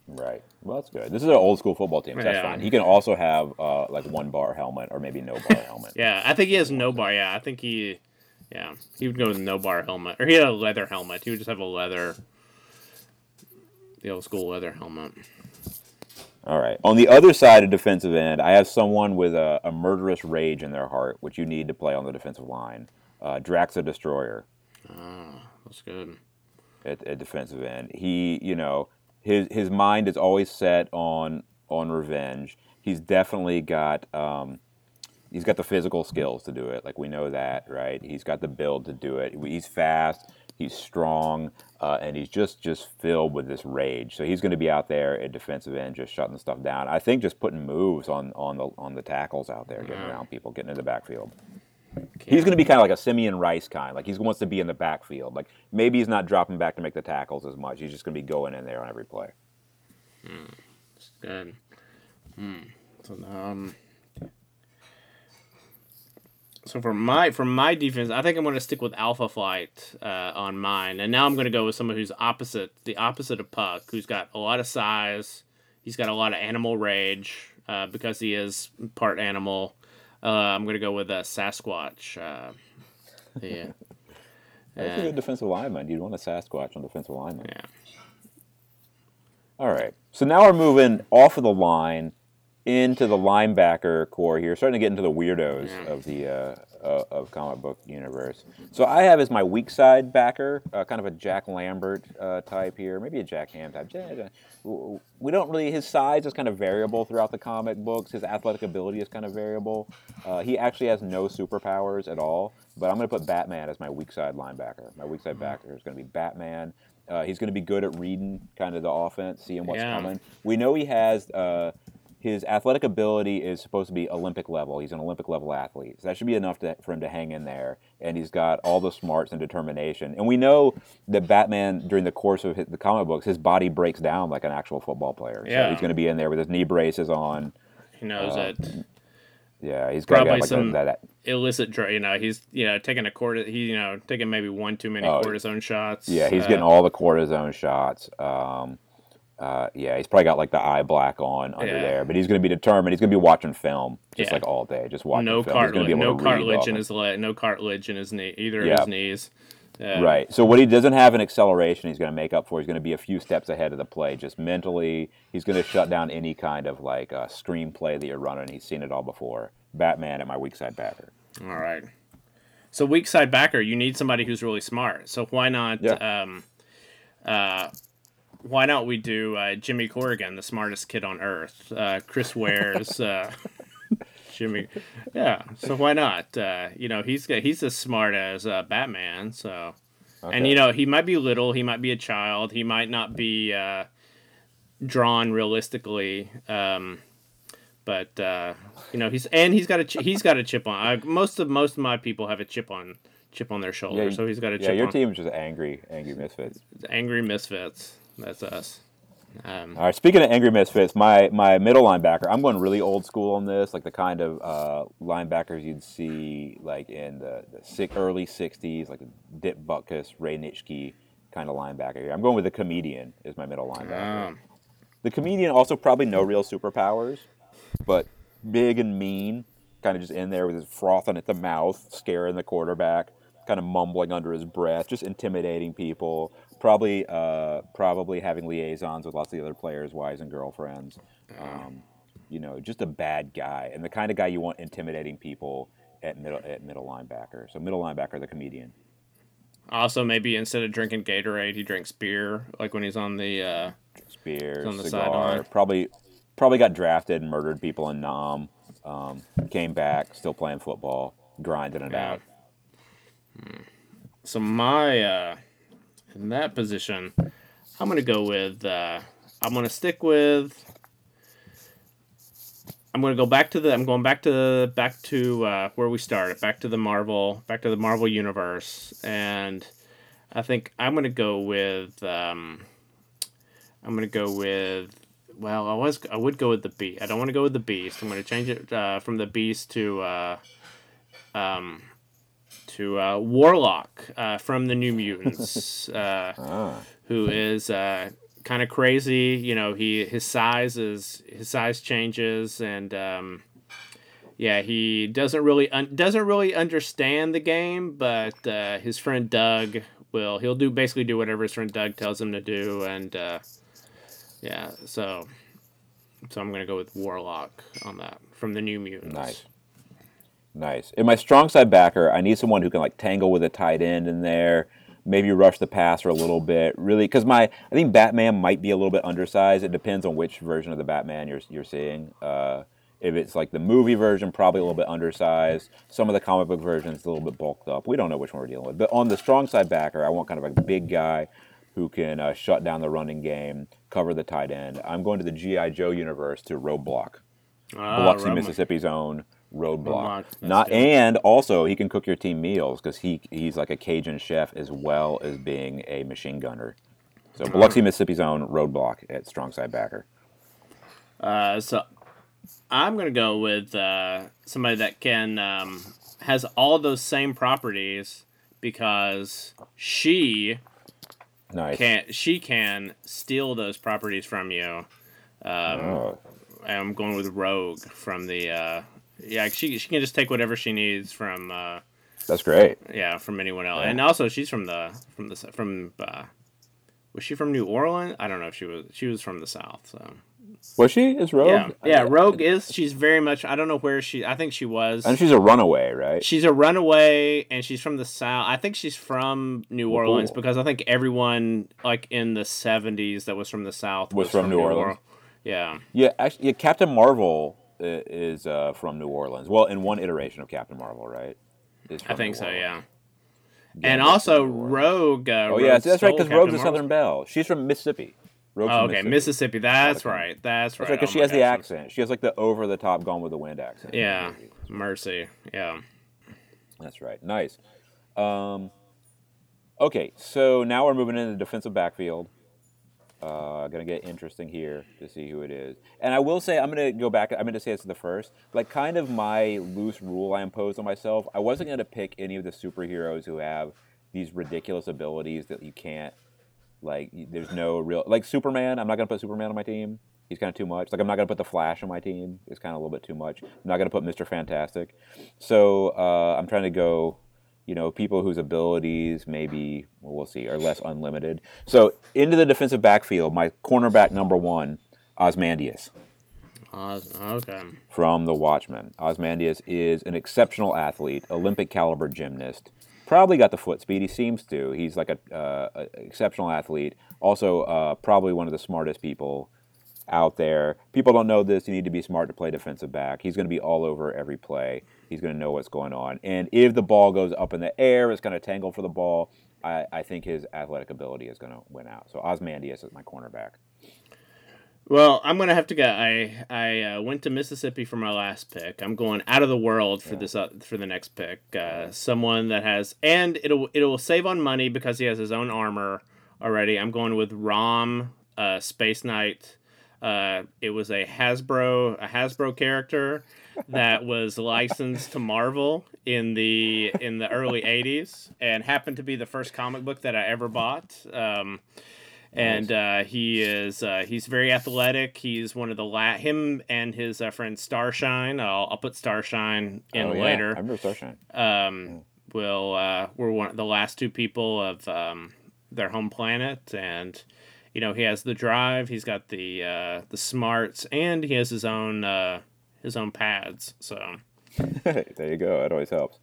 Right. Well, that's good. This is an old school football team, so that's yeah. fine. He can also have uh, like one bar helmet or maybe no bar helmet. yeah, I think he has no bar. Yeah, I think he, yeah, he would go with no bar helmet, or he had a leather helmet. He would just have a leather, the old school leather helmet. All right. On the other side of defensive end, I have someone with a, a murderous rage in their heart, which you need to play on the defensive line. Uh, Drax the Destroyer. Oh, that's good. At, at defensive end, he, you know. His his mind is always set on on revenge. He's definitely got um, he's got the physical skills to do it. Like we know that, right? He's got the build to do it. He's fast. He's strong, uh, and he's just just filled with this rage. So he's going to be out there at defensive end, just shutting stuff down. I think just putting moves on on the on the tackles out there, getting around people, getting in the backfield. He's going to be kind of like a Simeon Rice kind. Like, he wants to be in the backfield. Like, maybe he's not dropping back to make the tackles as much. He's just going to be going in there on every play. Mm, that's good. Mm. So, um, so for my for my defense, I think I'm going to stick with Alpha Flight uh, on mine. And now I'm going to go with someone who's opposite, the opposite of Puck, who's got a lot of size. He's got a lot of animal rage uh, because he is part animal. Uh, I'm going to go with uh, Sasquatch. Uh, yeah. That's a good defensive lineman. You'd want a Sasquatch on defensive lineman. Yeah. All right. So now we're moving off of the line into the linebacker core here. Starting to get into the weirdos yeah. of the uh, uh, of comic book universe. So I have as my weak side backer, uh, kind of a Jack Lambert uh, type here. Maybe a Jack Ham type. We don't really, his size is kind of variable throughout the comic books. His athletic ability is kind of variable. Uh, he actually has no superpowers at all. But I'm going to put Batman as my weak side linebacker. My weak side backer is going to be Batman. Uh, he's going to be good at reading kind of the offense, seeing what's yeah. coming. We know he has... Uh, His athletic ability is supposed to be Olympic level. He's an Olympic level athlete. So that should be enough to, for him to hang in there. And he's got all the smarts and determination. And we know that Batman, during the course of his, the comic books, his body breaks down like an actual football player. Yeah. So he's going to be in there with his knee braces on. He knows uh, it. Yeah, he's got like some that, that. illicit drug. You know, he's you know taking a cortis. He you know taking maybe one too many oh, cortisone shots. Yeah, he's uh, getting all the cortisone shots. Um, Uh, yeah, he's probably got like the eye black on under yeah. there, but he's going to be determined. He's going to be watching film just yeah. like all day, just watching no film. Cartilage, he's no cartilage in his leg, no cartilage in his knee, either yeah. of his knees. Uh, right. So what he doesn't have an acceleration, he's going to make up for. He's going to be a few steps ahead of the play, just mentally. He's going to shut down any kind of like uh, screenplay that you're running. He's seen it all before. Batman at my weak side backer. All right. So weak side backer, you need somebody who's really smart. So why not? Yeah. Um, uh, Why don't we do uh, Jimmy Corrigan, the smartest kid on earth? Uh, Chris Ware's uh, Jimmy. Yeah, so why not? Uh, you know, he's he's as smart as uh, Batman. So, okay. And you know, he might be little, he might be a child, he might not be uh, drawn realistically, um, but uh, you know, he's and he's got a ch- he's got a chip on. I, most of most of my people have a chip on. Chip on their shoulder, yeah, so he's got a chip. Yeah, your on. team's just angry, angry misfits. Angry misfits. That's us. Um, All right. Speaking of angry misfits, my my middle linebacker. I'm going really old school on this, like the kind of uh, linebackers you'd see like in the, the sick, early sixties, like Dick Butkus, Ray Nitschke kind of linebacker. Here, I'm going with the Comedian as my middle linebacker. Um, The Comedian also probably no real superpowers, but big and mean, kind of just in there with his frothing at the mouth, scaring the quarterback, kind of mumbling under his breath, just intimidating people, probably uh, probably having liaisons with lots of the other players, wives and girlfriends. Um, you know, just a bad guy, and the kind of guy you want intimidating people at middle at middle linebacker. So middle linebacker, The Comedian. Also, maybe instead of drinking Gatorade, he drinks beer, like when he's on the uh, beer, on the cigar. Probably, probably got drafted and murdered people in Nam. Um, came back, still playing football, grinding it yeah. out. So my uh, in that position, I'm gonna go with. Uh, I'm gonna stick with. I'm gonna go back to the. I'm going back to back to uh, where we started. Back to the Marvel. Back to the Marvel universe. And I think I'm gonna go with. Um, I'm gonna go with. Well, I was. I would go with the Beast. I don't want to go with the Beast. I'm gonna change it uh, from the Beast to. Uh, um, to uh, Warlock uh, from the New Mutants, uh, ah. who is. Uh, kind of crazy, you know, he his size is his size changes, and um yeah he doesn't really un- doesn't really understand the game, but uh his friend Doug will he'll do basically do whatever his friend Doug tells him to do, and uh yeah so so I'm gonna go with Warlock on that from the New Mutants. Nice. Nice. In my strong side backer, I need someone who can like tangle with a tight end in there, maybe rush the passer a little bit, really, because my I think Batman might be a little bit undersized. It depends on which version of the Batman you're you're seeing. Uh, if it's like the movie version, probably a little bit undersized. Some of the comic book versions a little bit bulked up. We don't know which one we're dealing with. But on the strong side backer, I want kind of a big guy who can uh, shut down the running game, cover the tight end. I'm going to the G I. Joe universe to Roadblock, ah, Biloxi, Roadblock. Mississippi's own. Roadblock. Not good. And also he can cook your team meals because he he's like a Cajun chef as well as being a machine gunner. So Biloxi, um, Mississippi's own Roadblock at strong side backer. Uh, so I'm gonna go with uh, somebody that can um, has all those same properties because she nice. can she can steal those properties from you. Um, oh. I'm going with Rogue from the. Uh, Yeah, she she can just take whatever she needs from. Uh, That's great. Yeah, from anyone else, yeah. And also she's from the from the from. Uh, was she from New Orleans? I don't know if she was. She was from the South. So. Was she? Is Rogue? Yeah, yeah. Rogue is. She's very much. I don't know where she. I think she was. And she's a runaway, right? She's a runaway, and she's from the South. I think she's from New Orleans cool. because I think everyone like in the seventies that was from the South was, was from, from New, New Orleans. Orleans. Yeah. Yeah. Actually, yeah, Captain Marvel. Is uh, from New Orleans. Well, in one iteration of Captain Marvel, right? I think so, yeah. And also Rogue. Uh, oh, yeah, that's right, because Rogue's a Southern Belle. She's from Mississippi. Rogue's oh, okay, Mississippi. Mississippi. That's right. That's right. Because she has the accent. She has like the over the top, gone with the wind accent. Yeah. Mercy. Yeah. That's right. Nice. Um, okay, so now we're moving into the defensive backfield. Uh, gonna get interesting here to see who it is. And I will say, I'm gonna go back, I'm gonna say it's the first, like kind of my loose rule I imposed on myself. I wasn't gonna pick any of the superheroes who have these ridiculous abilities that you can't, like, there's no real, like Superman, I'm not gonna put Superman on my team. He's kind of too much. Like, I'm not gonna put the Flash on my team. It's kind of a little bit too much. I'm not gonna put Mister Fantastic. So uh, I'm trying to go, you know, people whose abilities maybe, well, we'll see, are less unlimited. So into the defensive backfield, my cornerback number one, Ozymandias. Oz, okay. From The Watchmen. Ozymandias is an exceptional athlete, Olympic caliber gymnast. Probably got the foot speed. He seems to. He's like a, uh, a exceptional athlete. Also, uh, probably one of the smartest people out there. People don't know this. You need to be smart to play defensive back. He's going to be all over every play. He's going to know what's going on. And if the ball goes up in the air, it's going to tangle for the ball. I, I think his athletic ability is going to win out. So Ozymandias is my cornerback. Well, I'm going to have to go. I I uh, went to Mississippi for my last pick. I'm going out of the world for yeah. this uh, for the next pick. Uh, someone that has, and it'll it'll save on money because he has his own armor already. I'm going with Rom, uh, Space Knight. Uh, it was a Hasbro, a Hasbro character that was licensed to Marvel in the in the early eighties, and happened to be the first comic book that I ever bought. Um, And uh, he is uh, he's very athletic. He's one of the la- him and his uh, friend Starshine. I'll, I'll put Starshine in oh, yeah. later. I remember Starshine. Um, yeah. Will uh, were one of the last two people of um, their home planet, and you know he has the drive. He's got the uh, the smarts, and he has his own uh, his own pads. So there you go. That always helps.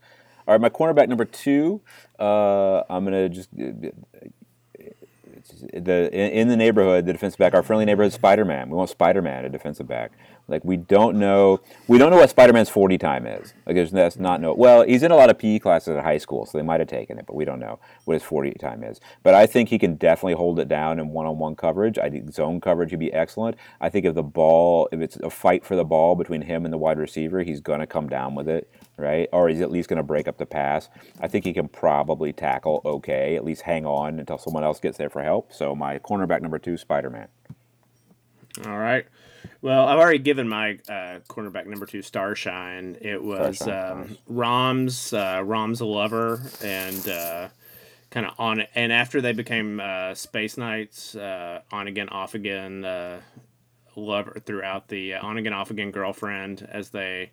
All right, my cornerback number two. Uh, I'm gonna just. The in the neighborhood, the defensive back, our friendly neighborhood, Spider-Man. We want Spider-Man, a defensive back. Like we don't know, we don't know what Spider-Man's forty time is. Like there's that's not no. Well, he's in a lot of P E classes at high school, so they might have taken it, but we don't know what his forty time is. But I think he can definitely hold it down in one-on-one coverage. I think zone coverage would be excellent. I think if the ball, if it's a fight for the ball between him and the wide receiver, he's gonna come down with it. Right? Or he's at least going to break up the pass. I think he can probably tackle okay, at least hang on until someone else gets there for help. So my cornerback number two, Spider-Man. All right. Well, I've already given my uh, cornerback number two, Starshine. It was Starshine. Um, nice. Rom's, uh, Rom's a lover, and uh, kind of on. And after they became uh, Space Knights, uh, on again, off again, uh, lover throughout the uh, on again, off again girlfriend as they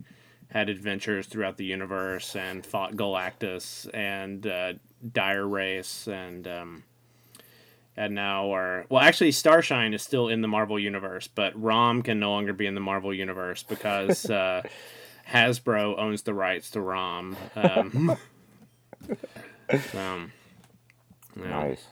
had adventures throughout the universe and fought Galactus and uh, Dire Race and um, and now are well actually Starshine is still in the Marvel universe, but Rom can no longer be in the Marvel universe because uh, Hasbro owns the rights to Rom. Um, um, yeah. Nice.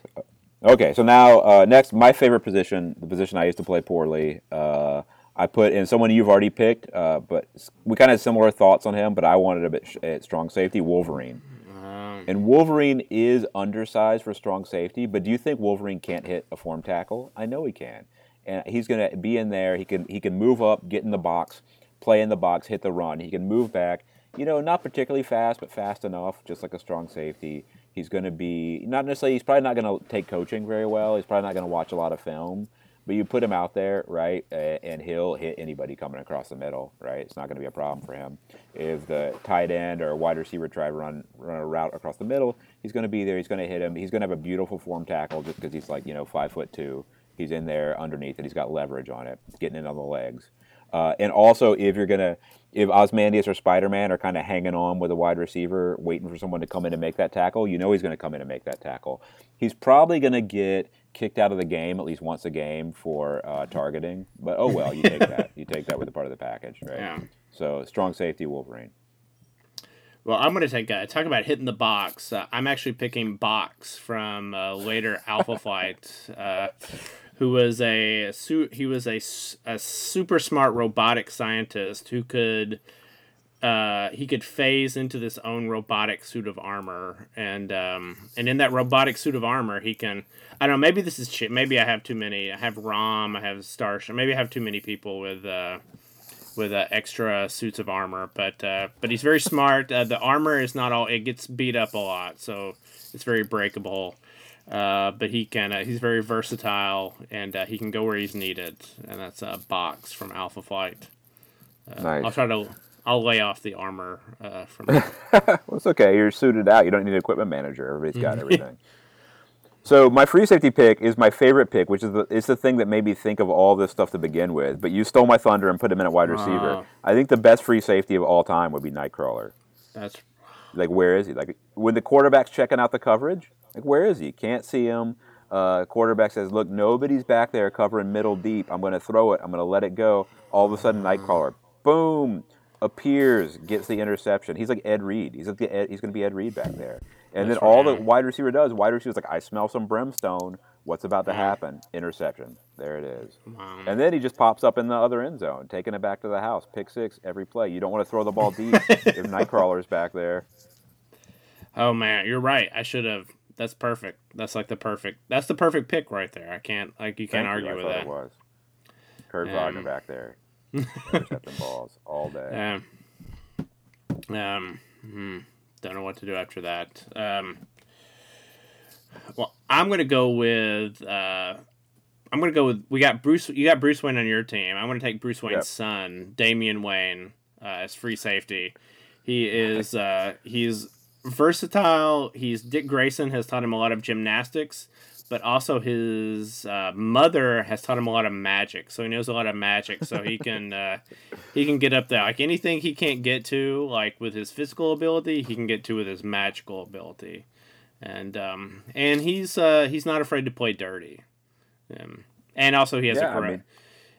Okay, so now uh, next, my favorite position, the position I used to play poorly. Uh, I put in someone you've already picked, uh, but we kind of had similar thoughts on him, but I wanted a bit sh- at strong safety, Wolverine. Um, and Wolverine is undersized for strong safety, but do you think Wolverine can't hit a form tackle? I know he can. And he's going to be in there. He can he can move up, get in the box, play in the box, hit the run. He can move back. You know, not particularly fast, but fast enough, just like a strong safety. He's going to be, not necessarily, he's probably not going to take coaching very well. He's probably not going to watch a lot of film. But you put him out there, right, and he'll hit anybody coming across the middle, right? It's not going to be a problem for him. If the tight end or wide receiver try to run, run a route across the middle, he's going to be there. He's going to hit him. He's going to have a beautiful form tackle just because he's like, you know, five foot two. He's in there underneath it. He's got leverage on it. He's getting in on the legs. Uh, and also, if you're going to, if Ozymandias or Spider-Man are kind of hanging on with a wide receiver, waiting for someone to come in and make that tackle, you know he's going to come in and make that tackle. He's probably going to get kicked out of the game at least once a game for uh, targeting, but oh well, you take that. You take that with a part of the package, right? Yeah. So strong safety, Wolverine. Well, I'm going to take uh, talk about hitting the box. Uh, I'm actually picking Box from uh, later Alpha Flight, uh, who was a su- he was a, a super smart robotic scientist who could uh, he could phase into this own robotic suit of armor, and um, and in that robotic suit of armor, he can. I don't know. Maybe this is shit. Maybe I have too many. I have Rom. I have Starshine. Maybe I have too many people with. Uh, with uh, extra suits of armor, but uh, but he's very smart. Uh, the armor is not all, it gets beat up a lot, so it's very breakable. Uh, but he can, uh, he's very versatile, and uh, he can go where he's needed, and that's a uh, Box from Alpha Flight. Uh, nice. I'll try to, I'll lay off the armor uh, from Well, it's okay, you're suited out, you don't need an equipment manager, everybody's got everything. So my free safety pick is my favorite pick, which is the it's the thing that made me think of all this stuff to begin with. But you stole my thunder and put him in at wide receiver. Uh, I think the best free safety of all time would be Nightcrawler. That's like where is he? Like when the quarterback's checking out the coverage, like where is he? Can't see him. Uh, quarterback says, "Look, nobody's back there covering middle deep. I'm going to throw it. I'm going to let it go." All of a sudden, Nightcrawler, boom, appears, gets the interception. He's like Ed Reed. He's like the Ed, he's going to be Ed Reed back there. And That's then all right. the wide receiver does, wide receiver's like, I smell some brimstone. What's about to happen? Interception. There it is. Wow. And then he just pops up in the other end zone, taking it back to the house. Pick six every play. You don't want to throw the ball deep if Nightcrawler's back there. Oh, man, you're right. I should have. That's perfect. That's like the perfect. That's the perfect pick right there. I can't, like, you can't Thank argue you. I with that. It was. Kurt um, Wagner back there. Intercepting balls all day. Um, um hmm. Don't know what to do after that. Um, well, I'm gonna go with uh, I'm gonna go with we got Bruce. You got Bruce Wayne on your team. I'm gonna take Bruce Wayne's yep. son, Damian Wayne, uh, as free safety. He is uh, he's versatile. He's Dick Grayson has taught him a lot of gymnastics, but also his uh, mother has taught him a lot of magic, so he knows a lot of magic, so he can uh, he can get up there. Like, anything he can't get to, like, with his physical ability, he can get to with his magical ability. And um, and he's uh, he's not afraid to play dirty. Um, and also he has yeah, a correct, I mean...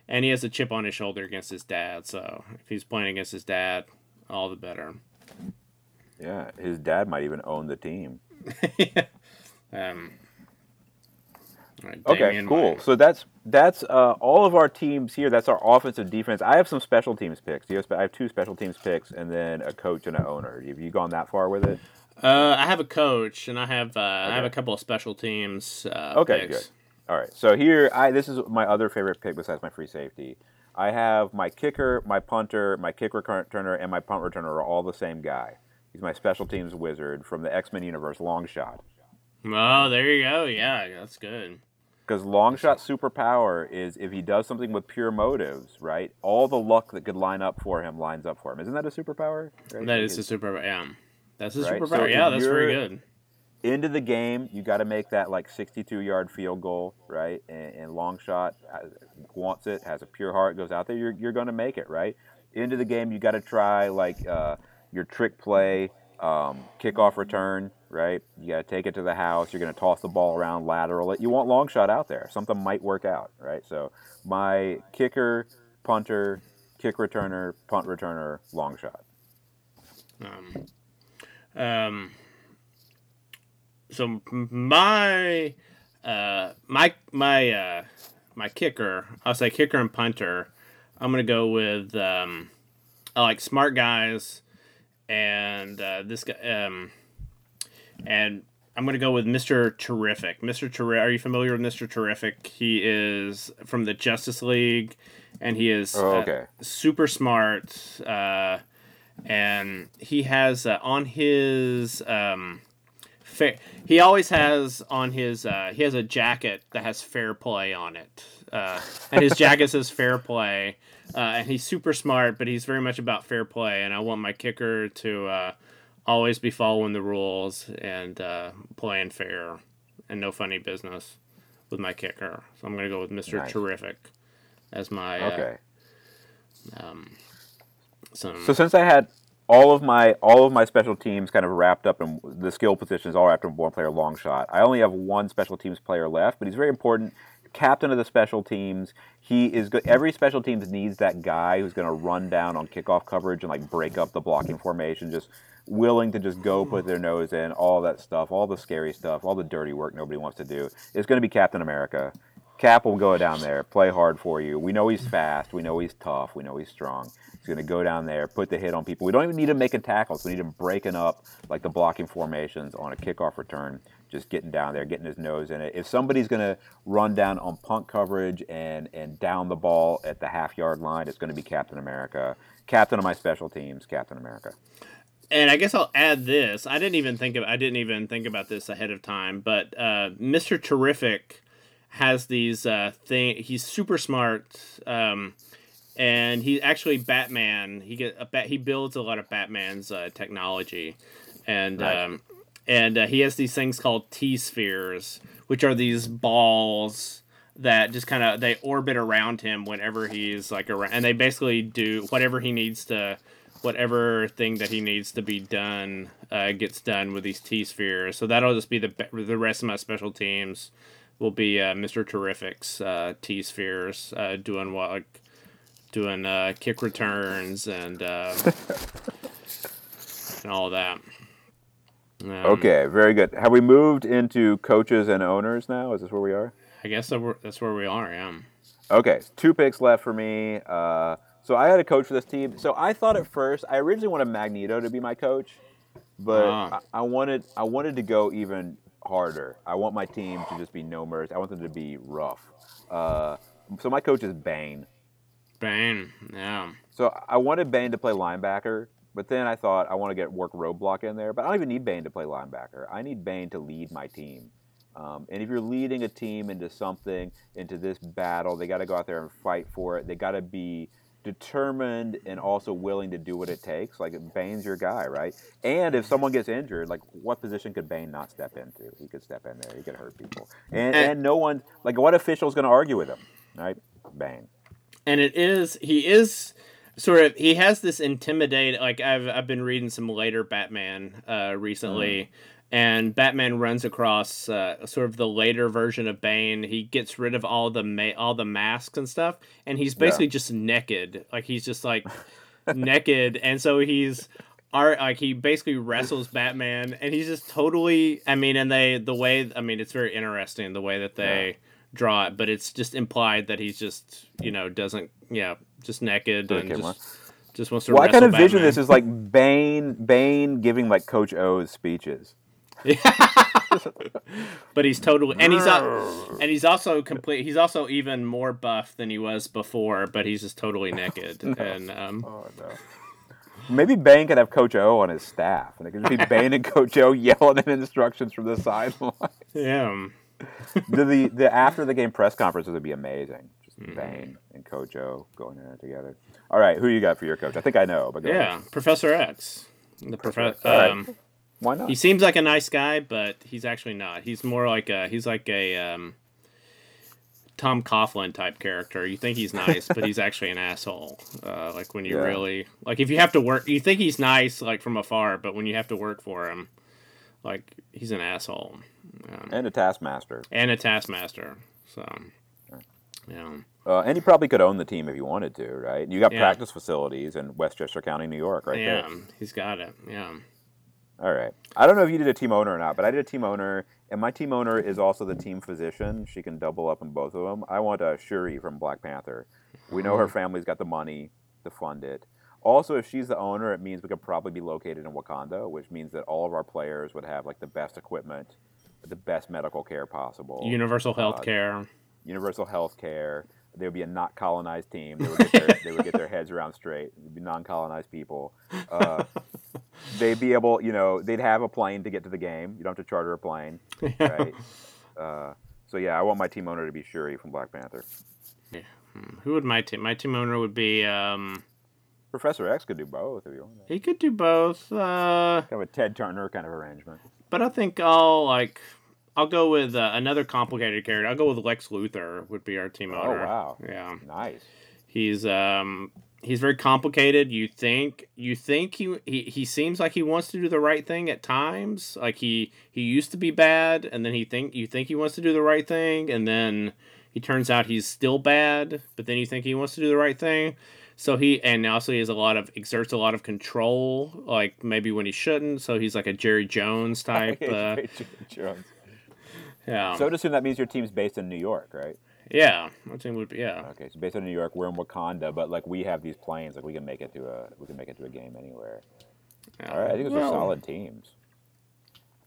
and he has a chip on his shoulder against his dad, so if he's playing against his dad, all the better. Yeah, his dad might even own the team. yeah. Um, right, okay, cool. Mine. So that's that's uh, all of our teams here. That's our offensive defense. I have some special teams picks. You have, I have two special teams picks and then a coach and an owner. Have you gone that far with it? Uh, I have a coach and I have uh, okay. I have a couple of special teams uh, okay, picks. Good. All right, so here, I this is my other favorite pick besides my free safety. I have my kicker, my punter, my kick returner, and my punt returner are all the same guy. He's my special teams wizard from the X-Men universe, Longshot. Oh, there you go. Yeah, that's good. Because Longshot's superpower is if he does something with pure motives, right, all the luck that could line up for him lines up for him. Isn't that a superpower? Right? That is a superpower, yeah. That's a right? superpower, so yeah, that's pretty good. Into the game, you got to make that like sixty-two yard field goal, right? And, and Longshot wants it, has a pure heart, goes out there. You're you're going to make it, right? Into the game, you got to try like uh, your trick play, um, kickoff return, right? You got to take it to the house. You're going to toss the ball around, lateral it. You want Longshot out there. Something might work out, right? So my kicker, punter, kick returner, punt returner, Longshot. Um. Um. So my uh, my my uh, my kicker, I'll say kicker and punter. I'm gonna go with um, I like smart guys, and uh, this guy, um, and I'm gonna go with Mister Terrific. Mister Terrific, are you familiar with Mister Terrific? He is from the Justice League, and he is oh, okay. uh, super smart, uh, and he has uh, on his. Um, Fair. He always has on his uh, he has a jacket that has fair play on it, uh, and his jacket says fair play. Uh, and he's super smart, but he's very much about fair play. And I want my kicker to uh, always be following the rules and uh, playing fair and no funny business with my kicker. So I'm gonna go with Mister Nice. Terrific as my okay. Uh, um, some... So since I had. All of my all of my special teams kind of wrapped up in the skill positions, all wrapped up in one player, long shot. I only have one special teams player left, but he's very important. Captain of the special teams. He is good. Every special teams needs that guy who's going to run down on kickoff coverage and like break up the blocking formation, just willing to just go put their nose in, all that stuff, all the scary stuff, all the dirty work nobody wants to do. It's going to be Captain America. Cap will go down there, play hard for you. We know he's fast. We know he's tough. We know he's strong. He's going to go down there, put the hit on people. We don't even need him making tackles. We need him breaking up like the blocking formations on a kickoff return, just getting down there, getting his nose in it. If somebody's going to run down on punt coverage and, and down the ball at the half-yard line, it's going to be Captain America. Captain of my special teams, Captain America. And I guess I'll add this. I didn't even think of. I didn't even think about this ahead of time, but uh, Mister Terrific... has these uh thing. He's super smart, um, and he actually Batman. He get a bat. He builds a lot of Batman's uh, technology, and right. um, and uh, he has these things called T spheres, which are these balls that just kind of they orbit around him whenever he's like around, and they basically do whatever he needs to, whatever thing that he needs to be done uh, gets done with these T spheres. So that'll just be the the rest of my special teams. Will be uh, Mister Terrific's uh, T spheres uh, doing what, like, doing uh, kick returns and uh, and all that. Um, okay, very good. Have we moved into coaches and owners now? Is this where we are? I guess that's where we are. Yeah. Okay, two picks left for me. Uh, so I had a coach for this team. So I thought at first I originally wanted Magneto to be my coach, but uh. I, I wanted I wanted to go even. Harder. I want my team to just be no mercy. I want them to be rough. Uh, so my coach is Bane. Bane, yeah. So I wanted Bane to play linebacker, but then I thought I want to get work roadblock in there. But I don't even need Bane to play linebacker. I need Bane to lead my team. Um, and if you're leading a team into something, into this battle, they got to go out there and fight for it. They got to be determined and also willing to do what it takes. Like, Bane's your guy, right? And if someone gets injured, like, what position could Bane not step into? He could step in there. He could hurt people. And, and, and no one, like, what official's going to argue with him, right? Bane. And it is, he is sort of, he has this intimidating, like, I've I've been reading some later Batman uh, recently, mm. and Batman runs across uh, sort of the later version of Bane. He gets rid of all the ma- all the masks and stuff, and he's basically yeah. just naked. Like, he's just, like, naked, and so he's... Art, like, he basically wrestles Batman, and he's just totally, I mean, and they, the way, I mean, it's very interesting the way that they yeah. draw it, but it's just implied that he's just, you know, doesn't, yeah, just naked so and just, wants. just wants to well, wrestle Batman. Well, I kind of vision this as, like, Bane, Bane giving, like, Coach O's speeches. But he's totally, and he's, and he's also complete, he's also even more buff than he was before, but he's just totally naked. no. And, um. Oh, no. Maybe Bane could have Coach O on his staff, and it could just be Bane and Coach O yelling at instructions from the sideline. Yeah. the, the the after the game press conferences would be amazing. Just mm. Bane and Coach O going in it together. All right, who you got for your coach? I think I know, but go yeah, ahead. Professor X. The Professor. Prof- um, right. Why not? He seems like a nice guy, but he's actually not. He's more like a he's like a um, Tom Coughlin type character. You think he's nice, but he's actually an asshole. Uh, like when you yeah. really like, if you have to work, you think he's nice like from afar, but when you have to work for him, like he's an asshole. Um, and a taskmaster. And a taskmaster. So, yeah. Uh, and he probably could own the team if he wanted to, right? You got yeah. practice facilities in Westchester County, New York, right yeah, there. Yeah, he's got it. Yeah. All right. I don't know if you did a team owner or not, but I did a team owner, and my team owner is also the team physician. She can double up on both of them. I want uh, Shuri from Black Panther. We know her family's got the money to fund it. Also, if she's the owner, it means we could probably be located in Wakanda, which means that all of our players would have like the best equipment, the best medical care possible. Universal health uh, care. Universal health care. They would be a not colonized team. They would get their, they would get their heads around straight. They'd be non-colonized people. Uh, they'd be able, you know, they'd have a plane to get to the game. You don't have to charter a plane, right? Uh, so yeah, I want my team owner to be Shuri from Black Panther. Yeah. Who would my team? My team owner would be um... Professor X. Could do both if you want. He could do both. Uh... Kind of a Ted Turner kind of arrangement. But I think I'll like. I'll go with uh, another complicated character. I'll go with Lex Luthor would be our team owner. Oh, wow. Yeah. Nice. He's um he's very complicated. You think you think he, he he seems like he wants to do the right thing at times. Like he he used to be bad, and then he think you think he wants to do the right thing, and then he turns out he's still bad, but then you think he wants to do the right thing. So he and also he has a lot of exerts a lot of control, like maybe when he shouldn't. So he's like a Jerry Jones type. uh, Jerry Jones. Yeah. So I would assume that means your team's based in New York, right? Yeah, my team would be. Yeah. Okay, so based in New York, we're in Wakanda, but like we have these planes, like we can make it to a we can make it to a game anywhere. Yeah. All right, I think those well, are solid teams.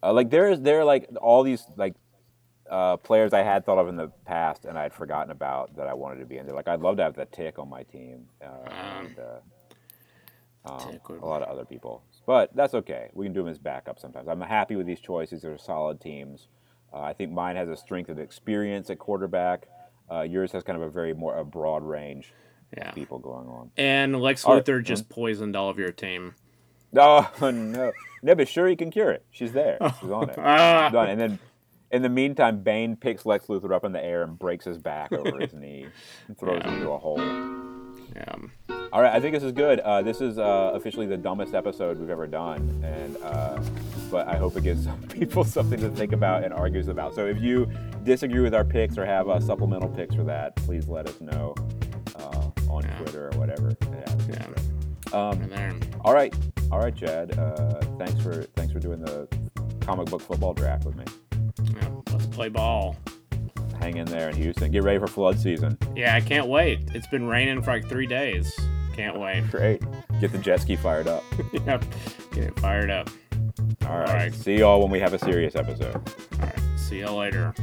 Uh, like there is there are, like all these like uh, players I had thought of in the past and I had forgotten about that I wanted to be in there. Like I'd love to have the Tick on my team uh, um, and uh, um, a lot of other people, but that's okay. We can do them as backup sometimes. I'm happy with these choices. They're solid teams. Uh, I think mine has a strength of experience at quarterback. Uh, yours has kind of a very more a broad range yeah. of people going on. And Lex Luthor right. just poisoned all of your team. Oh, no. No, but Shuri can cure it. She's there. She's on it. She's on it. And then, in the meantime, Bane picks Lex Luthor up in the air and breaks his back over his knee and throws yeah. him into a hole. Yeah. All right, I think this is good. Uh, this is uh, officially the dumbest episode we've ever done, and uh, but I hope it gives some people something to think about and argues about. So if you disagree with our picks or have uh, supplemental picks for that, please let us know uh, on yeah. Twitter or whatever. Yeah. yeah. Um, all right, all right, Chad. Uh, thanks for thanks for doing the comic book football draft with me. Yeah, let's play ball. Hang in there in Houston. Get ready for flood season. Yeah, I can't wait. It's been raining for like three days. Can't wait. Great. Get the jet ski fired up. Yep. Get it fired up. All right. All right. See y'all when we have a serious episode. All right. See y'all later.